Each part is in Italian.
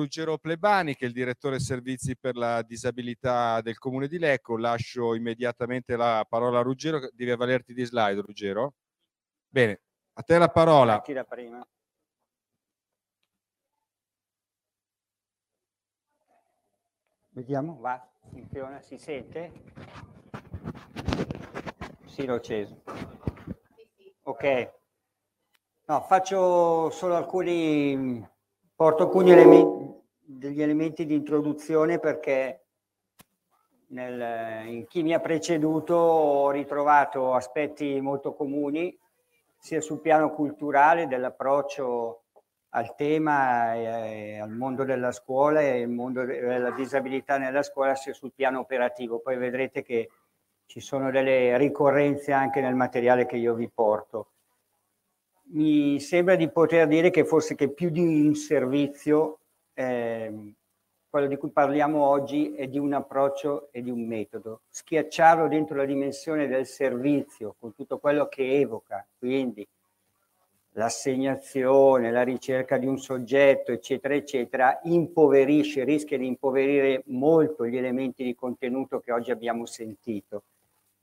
Ruggero Plebani, che è il direttore servizi per la disabilità del comune di Lecco. Lascio immediatamente la parola a Ruggero, che deve avvalerti di slide. Ruggero, bene, a te la parola. Parti da prima. Vediamo, va, funziona, si sente? Sì, l'ho acceso. Ok. No, faccio solo porto alcuni elementi, degli elementi di introduzione, perché in chi mi ha preceduto ho ritrovato aspetti molto comuni, sia sul piano culturale dell'approccio al tema, al mondo della scuola e al mondo della disabilità nella scuola, sia sul piano operativo. Poi vedrete che ci sono delle ricorrenze anche nel materiale che io vi porto. Mi sembra di poter dire che forse che più di un servizio, quello di cui parliamo oggi è di un approccio e di un metodo. Schiacciarlo dentro la dimensione del servizio, con tutto quello che evoca, quindi l'assegnazione, la ricerca di un soggetto, eccetera, eccetera, impoverisce, rischia di impoverire molto gli elementi di contenuto che oggi abbiamo sentito.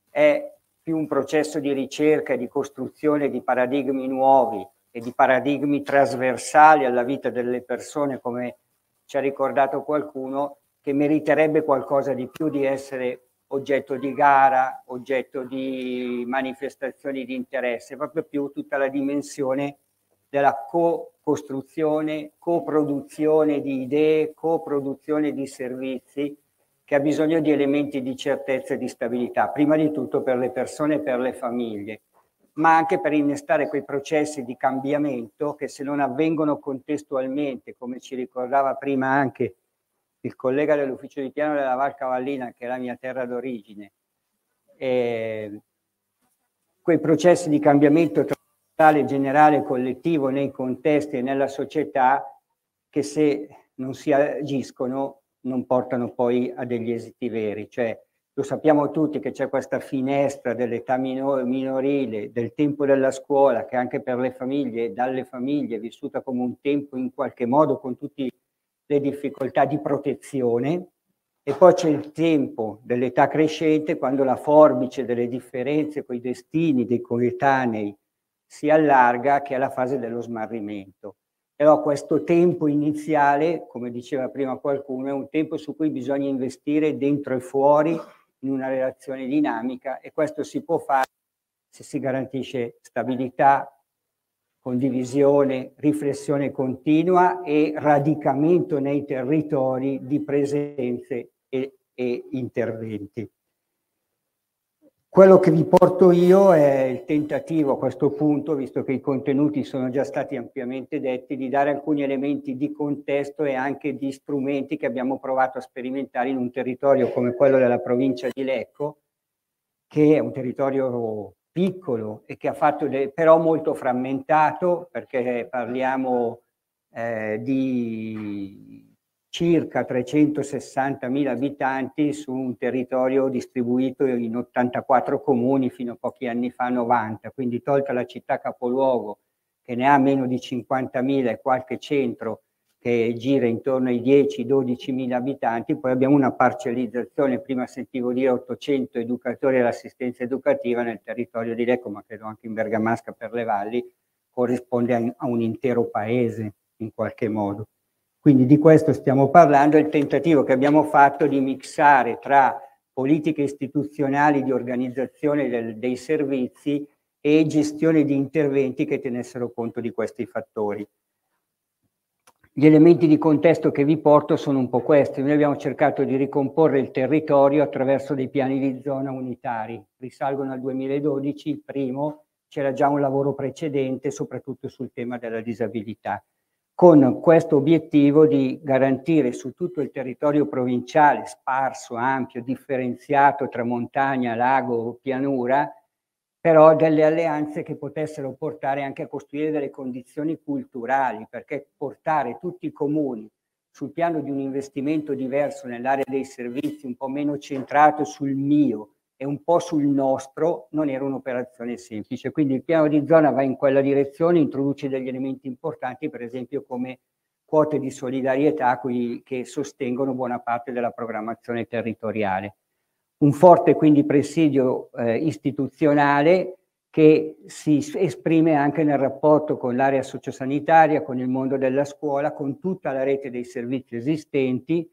È più un processo di ricerca e di costruzione di paradigmi nuovi e di paradigmi trasversali alla vita delle persone, come ci ha ricordato qualcuno, che meriterebbe qualcosa di più di essere oggetto di gara, oggetto di manifestazioni di interesse, proprio più tutta la dimensione della co-costruzione, coproduzione di idee, coproduzione di servizi, che ha bisogno di elementi di certezza e di stabilità, prima di tutto per le persone e per le famiglie, ma anche per innestare quei processi di cambiamento che, se non avvengono contestualmente, come ci ricordava prima anche il collega dell'ufficio di piano della Val Cavallina, che è la mia terra d'origine, quei processi di cambiamento totale, generale, collettivo nei contesti e nella società, che se non si agiscono non portano poi a degli esiti veri. Cioè, lo sappiamo tutti che c'è questa finestra dell'età minorile, del tempo della scuola, che anche per le famiglie e dalle famiglie è vissuta come un tempo in qualche modo con tutti le difficoltà di protezione, e poi c'è il tempo dell'età crescente, quando la forbice delle differenze con i destini dei coetanei si allarga, che è la fase dello smarrimento. Però questo tempo iniziale, come diceva prima qualcuno, è un tempo su cui bisogna investire dentro e fuori in una relazione dinamica, e questo si può fare se si garantisce stabilità, condivisione, riflessione continua e radicamento nei territori di presenze e interventi. Quello che vi porto io è il tentativo, a questo punto, visto che i contenuti sono già stati ampiamente detti, di dare alcuni elementi di contesto e anche di strumenti che abbiamo provato a sperimentare in un territorio come quello della provincia di Lecco, che è un territorio piccolo e che ha fatto però molto frammentato, perché parliamo di circa 360.000 abitanti su un territorio distribuito in 84 comuni, fino a pochi anni fa 90, quindi tolta la città capoluogo che ne ha meno di 50.000 e qualche centro che gira intorno ai 10-12.000 abitanti, poi abbiamo una parcellizzazione, prima sentivo dire 800 educatori all'assistenza educativa nel territorio di Lecco, ma credo anche in Bergamasca per le valli, corrisponde a un intero paese in qualche modo. Quindi di questo stiamo parlando, il tentativo che abbiamo fatto di mixare tra politiche istituzionali di organizzazione dei servizi e gestione di interventi che tenessero conto di questi fattori. Gli elementi di contesto che vi porto sono un po' questi. Noi abbiamo cercato di ricomporre il territorio attraverso dei piani di zona unitari. Risalgono al 2012, il primo, c'era già un lavoro precedente, soprattutto sul tema della disabilità, con questo obiettivo di garantire su tutto il territorio provinciale, sparso, ampio, differenziato tra montagna, lago, pianura, però delle alleanze che potessero portare anche a costruire delle condizioni culturali, perché portare tutti i comuni sul piano di un investimento diverso nell'area dei servizi, un po' meno centrato sul mio e un po' sul nostro, non era un'operazione semplice. Quindi il piano di zona va in quella direzione, introduce degli elementi importanti, per esempio come quote di solidarietà che sostengono buona parte della programmazione territoriale. Un forte quindi presidio istituzionale che si esprime anche nel rapporto con l'area sociosanitaria, con il mondo della scuola, con tutta la rete dei servizi esistenti,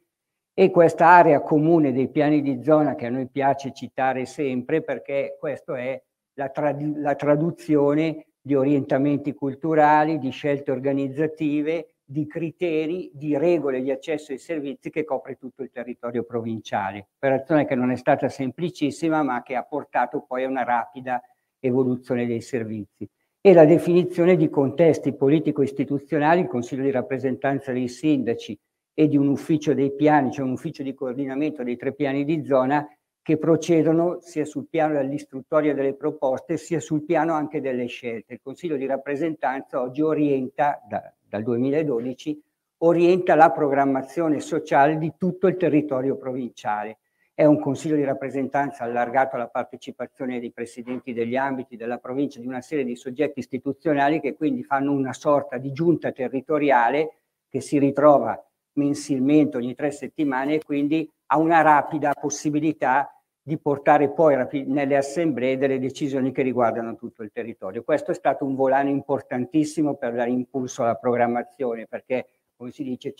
e questa area comune dei piani di zona che a noi piace citare sempre, perché questa è la traduzione di orientamenti culturali, di scelte organizzative, di criteri, di regole di accesso ai servizi che copre tutto il territorio provinciale. Operazione che non è stata semplicissima, ma che ha portato poi a una rapida evoluzione dei servizi. E la definizione di contesti politico-istituzionali, il Consiglio di rappresentanza dei sindaci e di un ufficio dei piani, cioè un ufficio di coordinamento dei 3 piani di zona, che procedono sia sul piano dell'istruttoria delle proposte, sia sul piano anche delle scelte. Il Consiglio di rappresentanza oggi orienta, dal 2012, orienta la programmazione sociale di tutto il territorio provinciale. È un Consiglio di rappresentanza allargato alla partecipazione dei presidenti degli ambiti della provincia, di una serie di soggetti istituzionali che quindi fanno una sorta di giunta territoriale che si ritrova mensilmente ogni 3 settimane, e quindi ha una rapida possibilità di portare poi nelle assemblee delle decisioni che riguardano tutto il territorio. Questo è stato un volano importantissimo per dare impulso alla programmazione, perché, come si dice,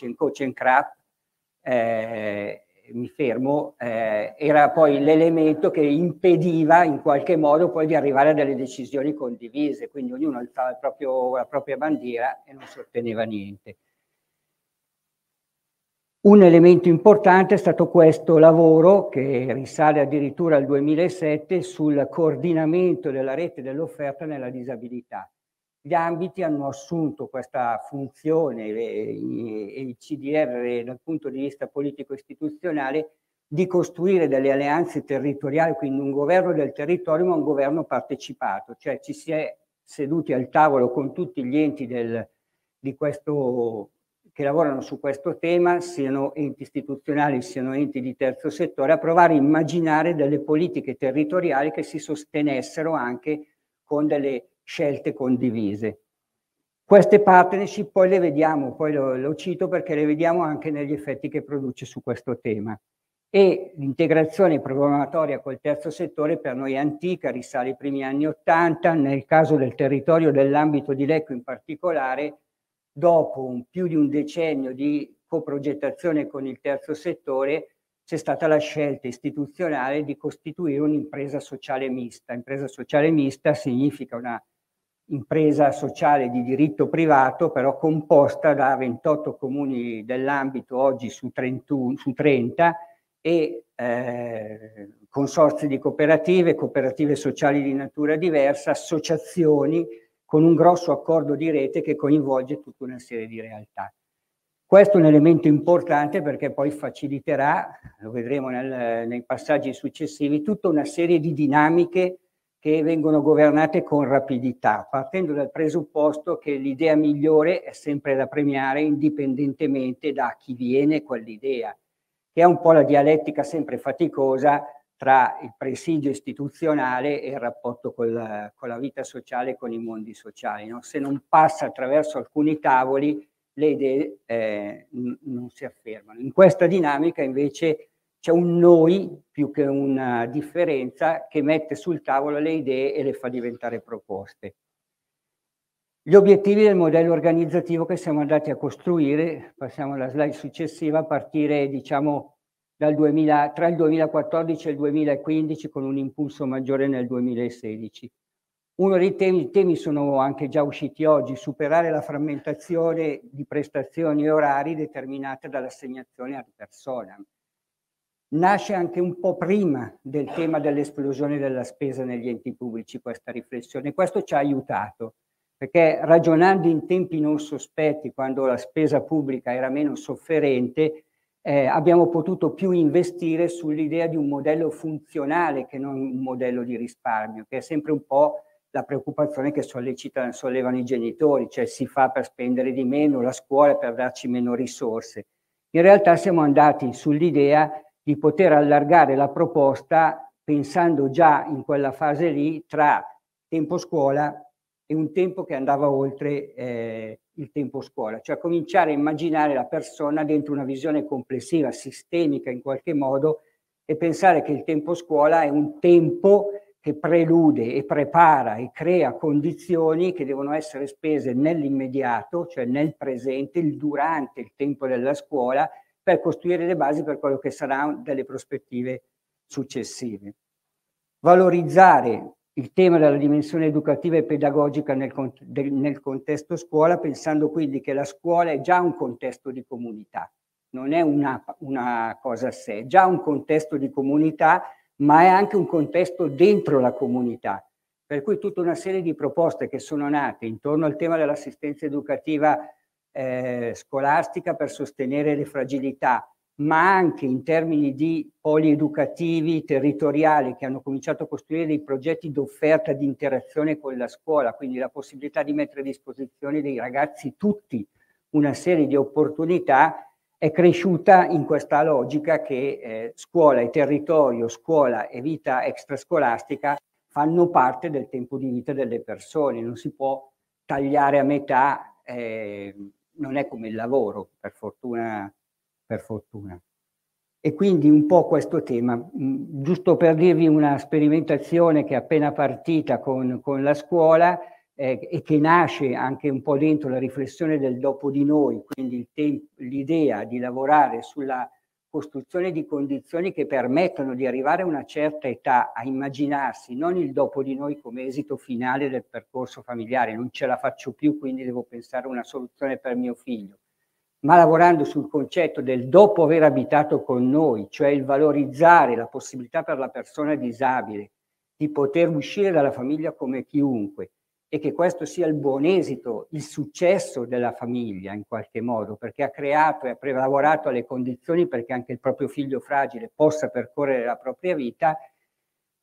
era poi l'elemento che impediva in qualche modo poi di arrivare a delle decisioni condivise, quindi ognuno alzava la propria bandiera e non si otteneva niente. Un elemento importante è stato questo lavoro, che risale addirittura al 2007, sul coordinamento della rete dell'offerta nella disabilità. Gli ambiti hanno assunto questa funzione, e il CDR dal punto di vista politico-istituzionale, di costruire delle alleanze territoriali, quindi un governo del territorio, ma un governo partecipato, cioè ci si è seduti al tavolo con tutti gli enti che lavorano su questo tema, siano enti istituzionali, siano enti di terzo settore, a provare a immaginare delle politiche territoriali che si sostenessero anche con delle scelte condivise. Queste partnership poi le vediamo, poi lo cito perché le vediamo anche negli effetti che produce su questo tema. E l'integrazione programmatoria col terzo settore per noi è antica, risale ai primi anni '80, nel caso del territorio dell'ambito di Lecco in particolare, dopo più di un decennio di coprogettazione con il terzo settore, c'è stata la scelta istituzionale di costituire un'impresa sociale mista. Impresa sociale mista significa una impresa sociale di diritto privato, però composta da 28 comuni dell'ambito oggi su 30 e consorzi di cooperative, cooperative sociali di natura diversa, associazioni, con un grosso accordo di rete che coinvolge tutta una serie di realtà. Questo è un elemento importante perché poi faciliterà, lo vedremo nei passaggi successivi, tutta una serie di dinamiche che vengono governate con rapidità, partendo dal presupposto che l'idea migliore è sempre da premiare indipendentemente da chi viene quell'idea, che è un po' la dialettica sempre faticosa tra il presidio istituzionale e il rapporto con la vita sociale e con i mondi sociali. No? Se non passa attraverso alcuni tavoli, le idee non si affermano. In questa dinamica invece c'è un noi più che una differenza che mette sul tavolo le idee e le fa diventare proposte. Gli obiettivi del modello organizzativo che siamo andati a costruire, passiamo alla slide successiva, a partire diciamo tra il 2014 e il 2015, con un impulso maggiore nel 2016. Uno dei temi sono anche già usciti oggi: superare la frammentazione di prestazioni e orari determinata dall'assegnazione ad personam. Nasce anche un po' prima del tema dell'esplosione della spesa negli enti pubblici questa riflessione. Questo ci ha aiutato, perché ragionando in tempi non sospetti, quando la spesa pubblica era meno sofferente, abbiamo potuto più investire sull'idea di un modello funzionale che non un modello di risparmio, che è sempre un po' la preoccupazione che sollevano i genitori, cioè si fa per spendere di meno, la scuola per darci meno risorse. In realtà siamo andati sull'idea di poter allargare la proposta pensando già in quella fase lì tra tempo scuola e un tempo che andava oltre il tempo scuola, cioè cominciare a immaginare la persona dentro una visione complessiva, sistemica in qualche modo, e pensare che il tempo scuola è un tempo che prelude e prepara e crea condizioni che devono essere spese nell'immediato, cioè nel presente, il durante il tempo della scuola, per costruire le basi per quello che saranno delle prospettive successive. Valorizzare il tema della dimensione educativa e pedagogica nel contesto scuola, pensando quindi che la scuola è già un contesto di comunità, non è una cosa a sé, è già un contesto di comunità, ma è anche un contesto dentro la comunità. Per cui tutta una serie di proposte che sono nate intorno al tema dell'assistenza educativa scolastica per sostenere le fragilità, ma anche in termini di poli educativi territoriali che hanno cominciato a costruire dei progetti d'offerta di interazione con la scuola, quindi la possibilità di mettere a disposizione dei ragazzi tutti una serie di opportunità, è cresciuta in questa logica che scuola e territorio, scuola e vita extrascolastica fanno parte del tempo di vita delle persone, non si può tagliare a metà, non è come il lavoro, per fortuna. E quindi un po' questo tema, giusto per dirvi una sperimentazione che è appena partita con la scuola e che nasce anche un po' dentro la riflessione del dopo di noi, quindi l'idea di lavorare sulla costruzione di condizioni che permettono di arrivare a una certa età, a immaginarsi non il dopo di noi come esito finale del percorso familiare, non ce la faccio più quindi devo pensare a una soluzione per mio figlio, ma lavorando sul concetto del dopo aver abitato con noi, cioè il valorizzare la possibilità per la persona disabile di poter uscire dalla famiglia come chiunque, e che questo sia il buon esito, il successo della famiglia in qualche modo, perché ha creato e ha lavorato alle condizioni perché anche il proprio figlio fragile possa percorrere la propria vita.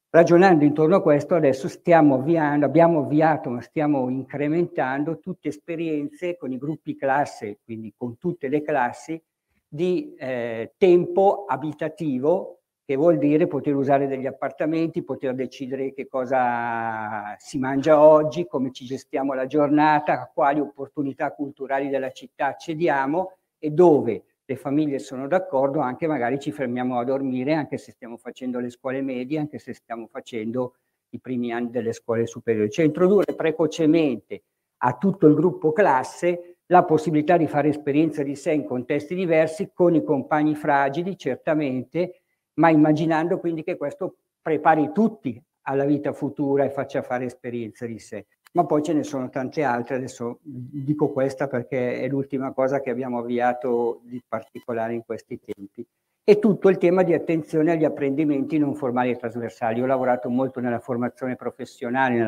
Ragionando intorno a questo, adesso stiamo avviando, abbiamo avviato, ma stiamo incrementando tutte esperienze con i gruppi classe, quindi con tutte le classi, di tempo abitativo, che vuol dire poter usare degli appartamenti, poter decidere che cosa si mangia oggi, come ci gestiamo la giornata, a quali opportunità culturali della città accediamo, e dove le famiglie sono d'accordo, anche magari ci fermiamo a dormire, anche se stiamo facendo le scuole medie, anche se stiamo facendo i primi anni delle scuole superiori. Cioè introdurre precocemente a tutto il gruppo classe la possibilità di fare esperienza di sé in contesti diversi, con i compagni fragili certamente, ma immaginando quindi che questo prepari tutti alla vita futura e faccia fare esperienza di sé. Ma poi ce ne sono tante altre, adesso dico questa perché è l'ultima cosa che abbiamo avviato di particolare in questi tempi. E tutto il tema di attenzione agli apprendimenti non formali e trasversali. Io ho lavorato molto nella formazione professionale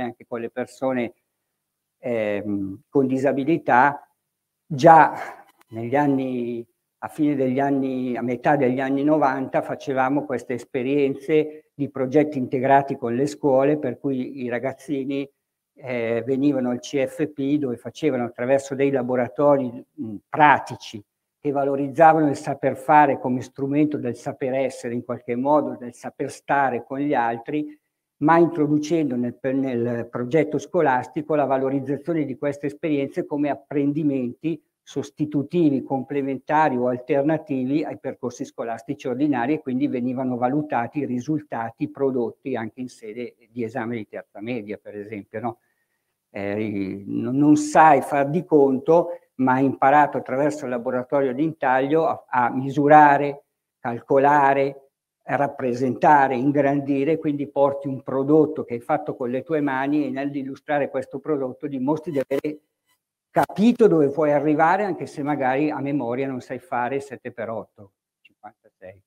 anche con le persone con disabilità, già negli anni, a metà degli anni 90 facevamo queste esperienze di progetti integrati con le scuole, per cui i ragazzini venivano al CFP dove facevano attraverso dei laboratori pratici che valorizzavano il saper fare come strumento del saper essere in qualche modo, del saper stare con gli altri, ma introducendo nel progetto scolastico la valorizzazione di queste esperienze come apprendimenti sostitutivi, complementari o alternativi ai percorsi scolastici ordinari, e quindi venivano valutati i risultati prodotti anche in sede di esame di terza media, per esempio. No? Non sai far di conto, ma hai imparato attraverso il laboratorio di intaglio a misurare, calcolare, rappresentare, ingrandire, quindi porti un prodotto che hai fatto con le tue mani e nell'illustrare questo prodotto dimostri di avere capito dove puoi arrivare, anche se magari a memoria non sai fare 7×8, 56.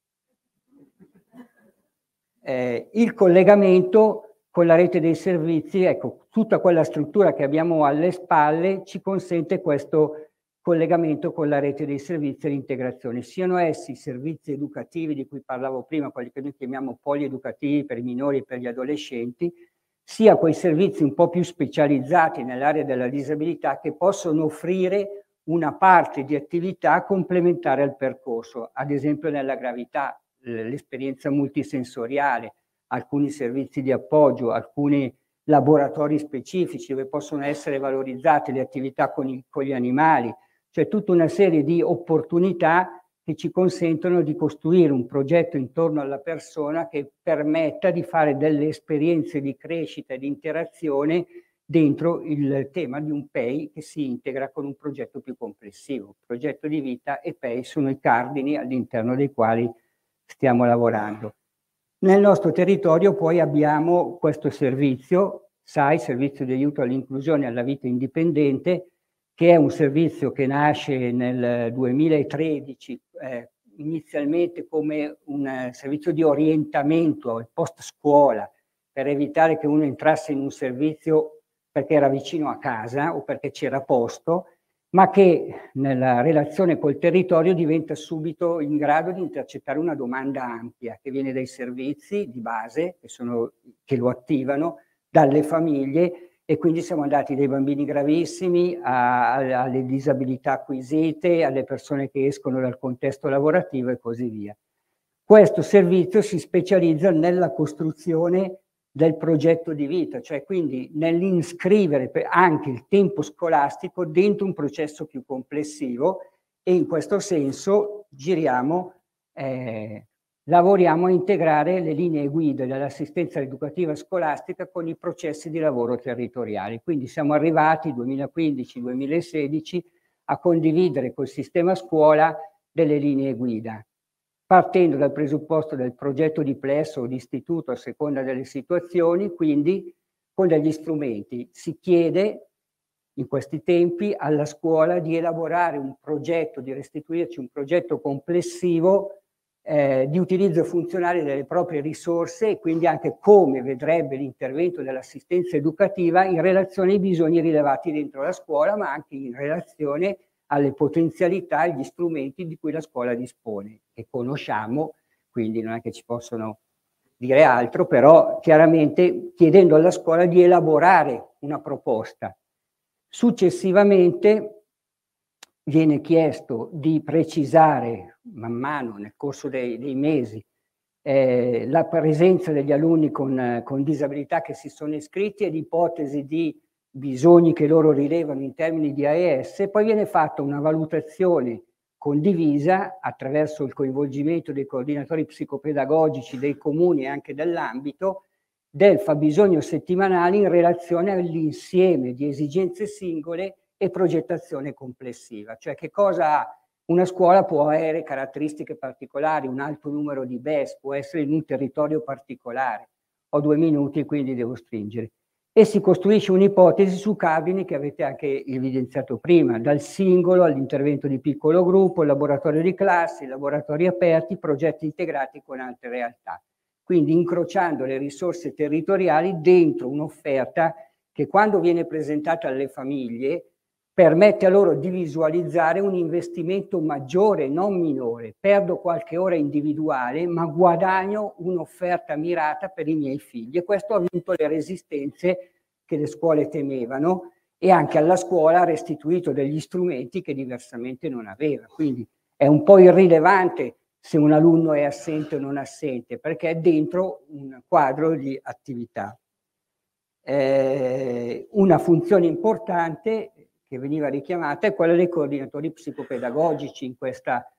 Il collegamento con la rete dei servizi, ecco, tutta quella struttura che abbiamo alle spalle ci consente questo collegamento con la rete dei servizi e l'integrazione, siano essi i servizi educativi di cui parlavo prima, quelli che noi chiamiamo polieducativi per i minori e per gli adolescenti, sia quei servizi un po' più specializzati nell'area della disabilità che possono offrire una parte di attività complementare al percorso, ad esempio nella gravità, l'esperienza multisensoriale, alcuni servizi di appoggio, alcune laboratori specifici dove possono essere valorizzate le attività con gli animali, cioè tutta una serie di opportunità che ci consentono di costruire un progetto intorno alla persona che permetta di fare delle esperienze di crescita e di interazione dentro il tema di un PEI che si integra con un progetto più complessivo. Progetto di vita e PEI sono i cardini all'interno dei quali stiamo lavorando. Nel nostro territorio poi abbiamo questo servizio, SAI, Servizio di Aiuto all'Inclusione e alla Vita Indipendente, che è un servizio che nasce nel 2013 inizialmente come un servizio di orientamento post scuola per evitare che uno entrasse in un servizio perché era vicino a casa o perché c'era posto, ma che nella relazione col territorio diventa subito in grado di intercettare una domanda ampia che viene dai servizi di base che lo attivano, dalle famiglie. E quindi siamo andati dai bambini gravissimi alle disabilità acquisite, alle persone che escono dal contesto lavorativo e così via. Questo servizio si specializza nella costruzione del progetto di vita, cioè quindi nell'inscrivere anche il tempo scolastico dentro un processo più complessivo, e in questo senso lavoriamo a integrare le linee guida dell'assistenza educativa scolastica con i processi di lavoro territoriali. Quindi siamo arrivati, 2015-2016, a condividere col sistema scuola delle linee guida, partendo dal presupposto del progetto di plesso o di istituto a seconda delle situazioni, quindi con degli strumenti. Si chiede in questi tempi alla scuola di elaborare un progetto, di restituirci un progetto complessivo di utilizzo funzionale delle proprie risorse e quindi anche come vedrebbe l'intervento dell'assistenza educativa in relazione ai bisogni rilevati dentro la scuola, ma anche in relazione alle potenzialità e agli strumenti di cui la scuola dispone, che conosciamo, quindi non è che ci possono dire altro, però chiaramente chiedendo alla scuola di elaborare una proposta. Successivamente viene chiesto di precisare man mano nel corso dei mesi la presenza degli alunni con disabilità che si sono iscritti e l'ipotesi di bisogni che loro rilevano in termini di AES. Poi viene fatta una valutazione condivisa attraverso il coinvolgimento dei coordinatori psicopedagogici dei comuni e anche dell'ambito del fabbisogno settimanale in relazione all'insieme di esigenze singole e progettazione complessiva, cioè che cosa ha una scuola, può avere caratteristiche particolari, un alto numero di BES, può essere in un territorio particolare. Ho 2 minuti quindi devo stringere, e si costruisce un'ipotesi su cardini che avete anche evidenziato prima, dal singolo all'intervento di piccolo gruppo, laboratorio di classe, laboratori aperti, progetti integrati con altre realtà, quindi incrociando le risorse territoriali dentro un'offerta che, quando viene presentata alle famiglie, permette a loro di visualizzare un investimento maggiore, non minore. Perdo qualche ora individuale, ma guadagno un'offerta mirata per i miei figli. E questo ha vinto le resistenze che le scuole temevano, e anche alla scuola ha restituito degli strumenti che diversamente non aveva. Quindi è un po' irrilevante se un alunno è assente o non assente, perché è dentro un quadro di attività. Una funzione importante che veniva richiamata è quella dei coordinatori psicopedagogici in questa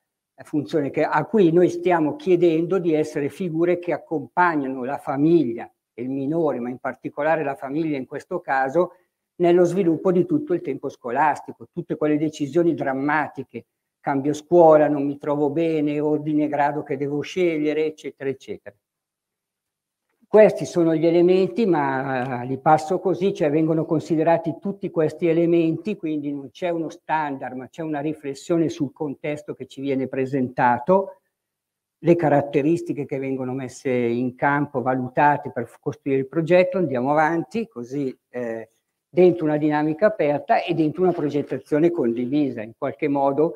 funzione a cui noi stiamo chiedendo di essere figure che accompagnano la famiglia e il minore, ma in particolare la famiglia in questo caso, nello sviluppo di tutto il tempo scolastico, tutte quelle decisioni drammatiche, cambio scuola, non mi trovo bene, ordine grado che devo scegliere, eccetera, eccetera. Questi sono gli elementi, ma li passo così, cioè vengono considerati tutti questi elementi, quindi non c'è uno standard, ma c'è una riflessione sul contesto che ci viene presentato, le caratteristiche che vengono messe in campo, valutate per costruire il progetto. Andiamo avanti, così dentro una dinamica aperta e dentro una progettazione condivisa, in qualche modo.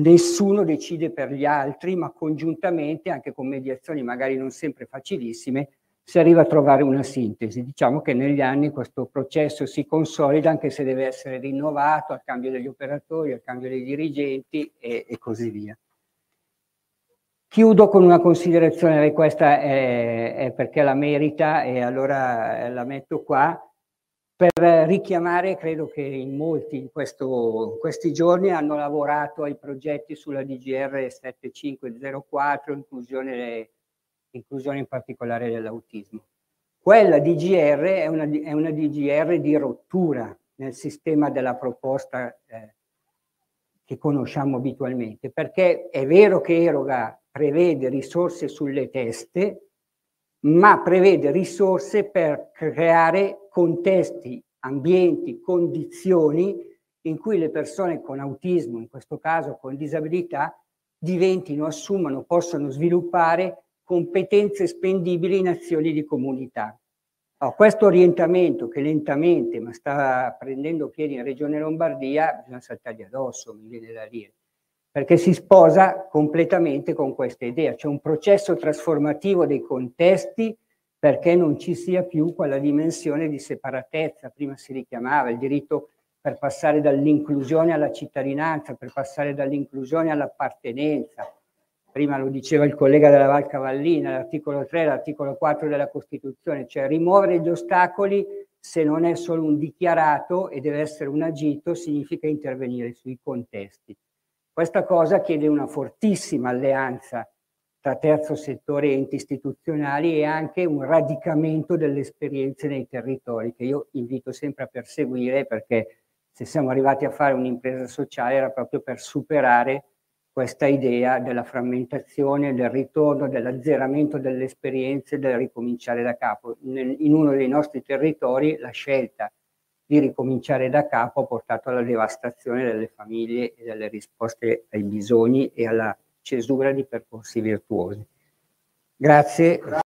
Nessuno decide per gli altri, ma congiuntamente, anche con mediazioni magari non sempre facilissime, si arriva a trovare una sintesi. Diciamo che negli anni questo processo si consolida, anche se deve essere rinnovato al cambio degli operatori, al cambio dei dirigenti e così via. Chiudo con una considerazione, questa è perché la merita e allora la metto qua, per richiamare, credo che in molti in questi giorni hanno lavorato ai progetti sulla DGR 7504, inclusione in particolare dell'autismo. Quella DGR è una DGR di rottura nel sistema della proposta che conosciamo abitualmente, perché è vero che eroga, prevede risorse sulle teste, ma prevede risorse per creare contesti, ambienti, condizioni in cui le persone con autismo, in questo caso con disabilità, diventino, assumano, possano sviluppare competenze spendibili in azioni di comunità. Allora, questo orientamento che lentamente, ma sta prendendo piede in Regione Lombardia, bisogna saltargli addosso, mi viene da dire, perché si sposa completamente con questa idea. C'è un processo trasformativo dei contesti perché non ci sia più quella dimensione di separatezza. Prima si richiamava il diritto per passare dall'inclusione alla cittadinanza, per passare dall'inclusione all'appartenenza. Prima lo diceva il collega della Val Cavallina, l'articolo 3, l'articolo 4 della Costituzione, cioè rimuovere gli ostacoli, se non è solo un dichiarato e deve essere un agito, significa intervenire sui contesti. Questa cosa chiede una fortissima alleanza tra terzo settore e enti istituzionali e anche un radicamento delle esperienze nei territori, che io invito sempre a perseguire, perché se siamo arrivati a fare un'impresa sociale era proprio per superare questa idea della frammentazione, del ritorno, dell'azzeramento delle esperienze, del ricominciare da capo. In uno dei nostri territori la scelta di ricominciare da capo ha portato alla devastazione delle famiglie e delle risposte ai bisogni e alla cesura di percorsi virtuosi. Grazie.